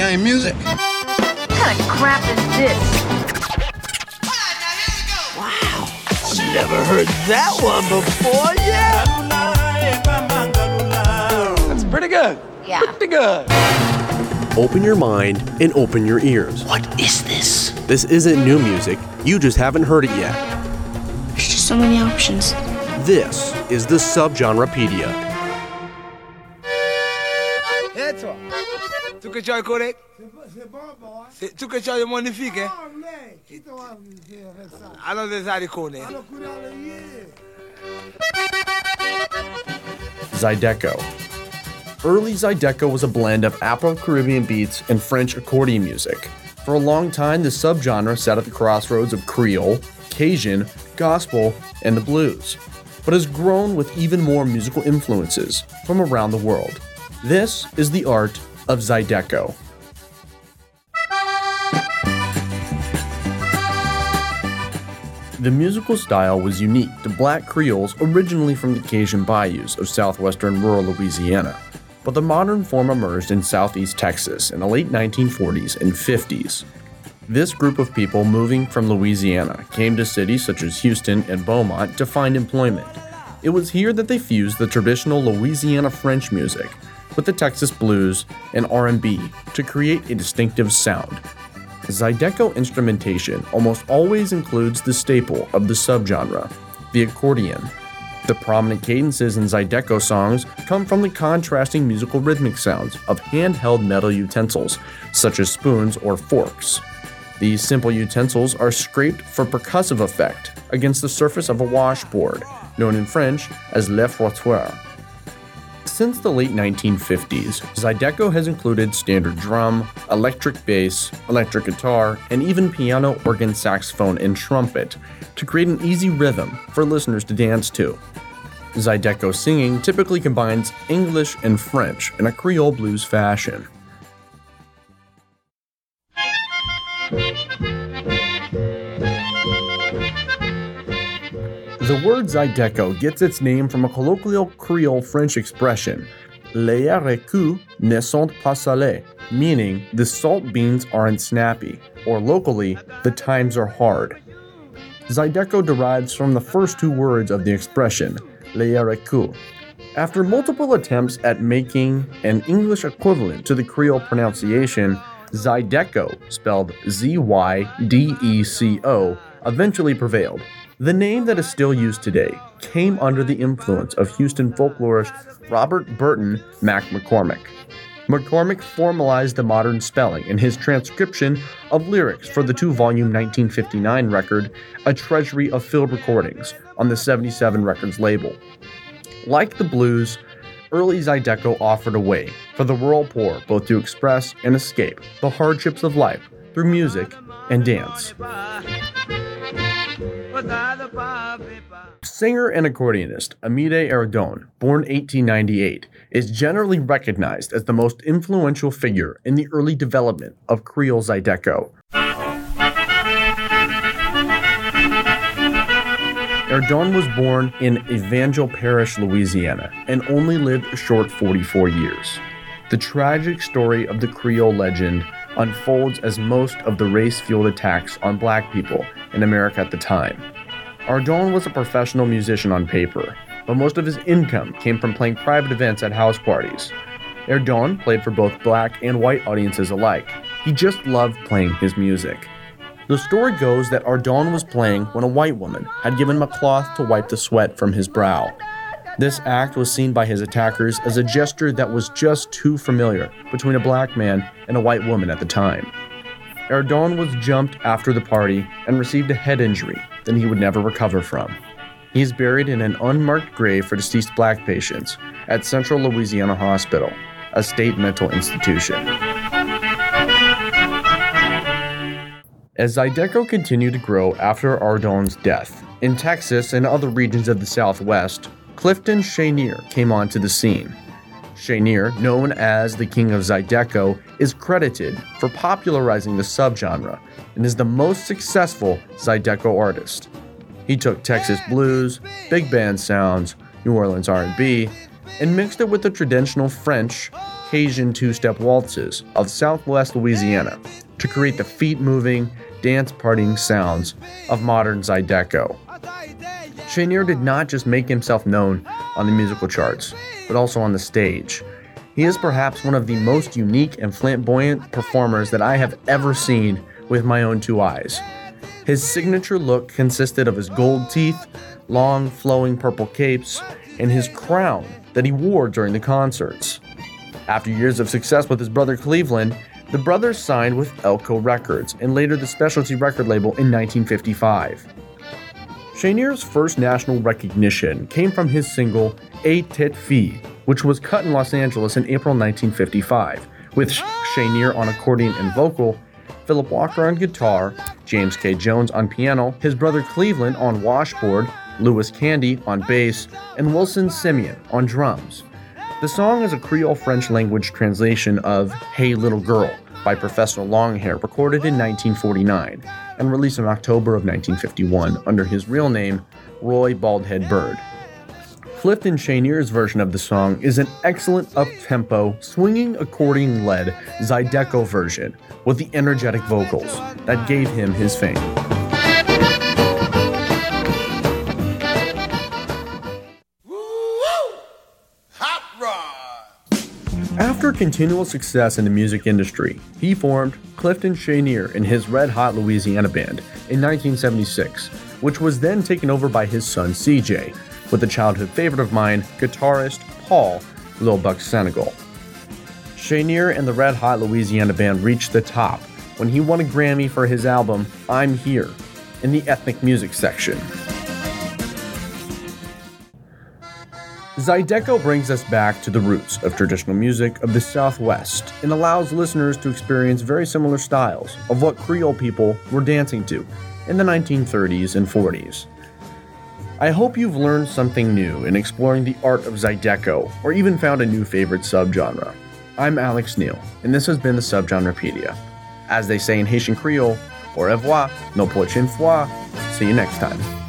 game music. What kind of crap is this? Wow, I've never heard that one before, yeah. That's pretty good. Yeah. Pretty good. Open your mind and open your ears. What is this? This isn't new music. You just haven't heard it yet. There's just so many options. This is the Subgenrepedia. That's all. Tu que c'hai correct? C'est bon, boy. Tu que c'hai magnifique, eh? Oh, man. Qui t'en a ça? Allons des aricone. Allons curale, yeah. Zydeco. Early Zydeco was a blend of Afro-Caribbean beats and French accordion music. For a long time, the subgenre sat at the crossroads of Creole, Cajun, gospel, and the blues, but has grown with even more musical influences from around the world. This is the art of Zydeco. The musical style was unique to black Creoles originally from the Cajun bayous of southwestern rural Louisiana. But the modern form emerged in southeast Texas in the late 1940s and 50s. This group of people moving from Louisiana came to cities such as Houston and Beaumont to find employment. It was here that they fused the traditional Louisiana French music with the Texas blues and R&B to create a distinctive sound. Zydeco instrumentation almost always includes the staple of the subgenre, the accordion. The prominent cadences in Zydeco songs come from the contrasting musical rhythmic sounds of handheld metal utensils, such as spoons or forks. These simple utensils are scraped for percussive effect against the surface of a washboard, known in French as le frottoir. Since the late 1950s, Zydeco has included standard drum, electric bass, electric guitar, and even piano, organ, saxophone, and trumpet to create an easy rhythm for listeners to dance to. Zydeco singing typically combines English and French in a Creole blues fashion. The word Zydeco gets its name from a colloquial Creole French expression, les hérécu ne sont pas salés, meaning the salt beans aren't snappy, or locally, the times are hard. Zydeco derives from the first two words of the expression, les hérécu. After multiple attempts at making an English equivalent to the Creole pronunciation, Zydeco, spelled Zydeco, eventually prevailed. The name that is still used today came under the influence of Houston folklorist Robert Burton Mac McCormick. McCormick formalized the modern spelling in his transcription of lyrics for the two-volume 1959 record, A Treasury of Field Recordings, on the 77 Records label. Like the blues, early Zydeco offered a way for the rural poor both to express and escape the hardships of life through music and dance. Singer and accordionist Amédé Ardoin, born 1898, is generally recognized as the most influential figure in the early development of Creole Zydeco. Ardoin was born in Evangeline Parish, Louisiana, and only lived a short 44 years. The tragic story of the Creole legend unfolds as most of the race-fueled attacks on black people in America at the time. Ardoin was a professional musician on paper, but most of his income came from playing private events at house parties. Ardoin played for both black and white audiences alike. He just loved playing his music. The story goes that Ardoin was playing when a white woman had given him a cloth to wipe the sweat from his brow. This act was seen by his attackers as a gesture that was just too familiar between a black man and a white woman at the time. Ardoin was jumped after the party and received a head injury that he would never recover from. He is buried in an unmarked grave for deceased black patients at Central Louisiana Hospital, a state mental institution. As Zydeco continued to grow after Ardoin's death, in Texas and other regions of the Southwest, Clifton Chenier came onto the scene. Chenier, known as the King of Zydeco, is credited for popularizing the subgenre and is the most successful Zydeco artist. He took Texas blues, big band sounds, New Orleans R&B, and mixed it with the traditional French, Cajun two-step waltzes of Southwest Louisiana to create the feet-moving, dance-partying sounds of modern Zydeco. Chenier did not just make himself known on the musical charts, but also on the stage. He is perhaps one of the most unique and flamboyant performers that I have ever seen with my own two eyes. His signature look consisted of his gold teeth, long flowing purple capes, and his crown that he wore during the concerts. After years of success with his brother Cleveland, the brothers signed with Elko Records and later the Specialty Record label in 1955. Chenier's first national recognition came from his single A Tete Fee, which was cut in Los Angeles in April 1955, with Chenier on accordion and vocal, Philip Walker on guitar, James K. Jones on piano, his brother Cleveland on washboard, Louis Candy on bass, and Wilson Simeon on drums. The song is a Creole French language translation of Hey Little Girl by Professor Longhair, recorded in 1949 and released in October of 1951 under his real name, Roy Baldhead Bird. Clifton Chenier's version of the song is an excellent up-tempo, swinging accordion-led Zydeco version with the energetic vocals that gave him his fame. After continual success in the music industry, he formed Clifton Chenier and his Red Hot Louisiana Band in 1976, which was then taken over by his son CJ, with a childhood favorite of mine, guitarist Paul Lil Buck Senegal. Chenier and the Red Hot Louisiana Band reached the top when he won a Grammy for his album I'm Here in the ethnic music section. Zydeco brings us back to the roots of traditional music of the Southwest and allows listeners to experience very similar styles of what Creole people were dancing to in the 1930s and 40s. I hope you've learned something new in exploring the art of Zydeco, or even found a new favorite subgenre. I'm Alex Neal, and this has been the Subgenrepedia. As they say in Haitian Creole, au revoir, no prochaine fois. See you next time.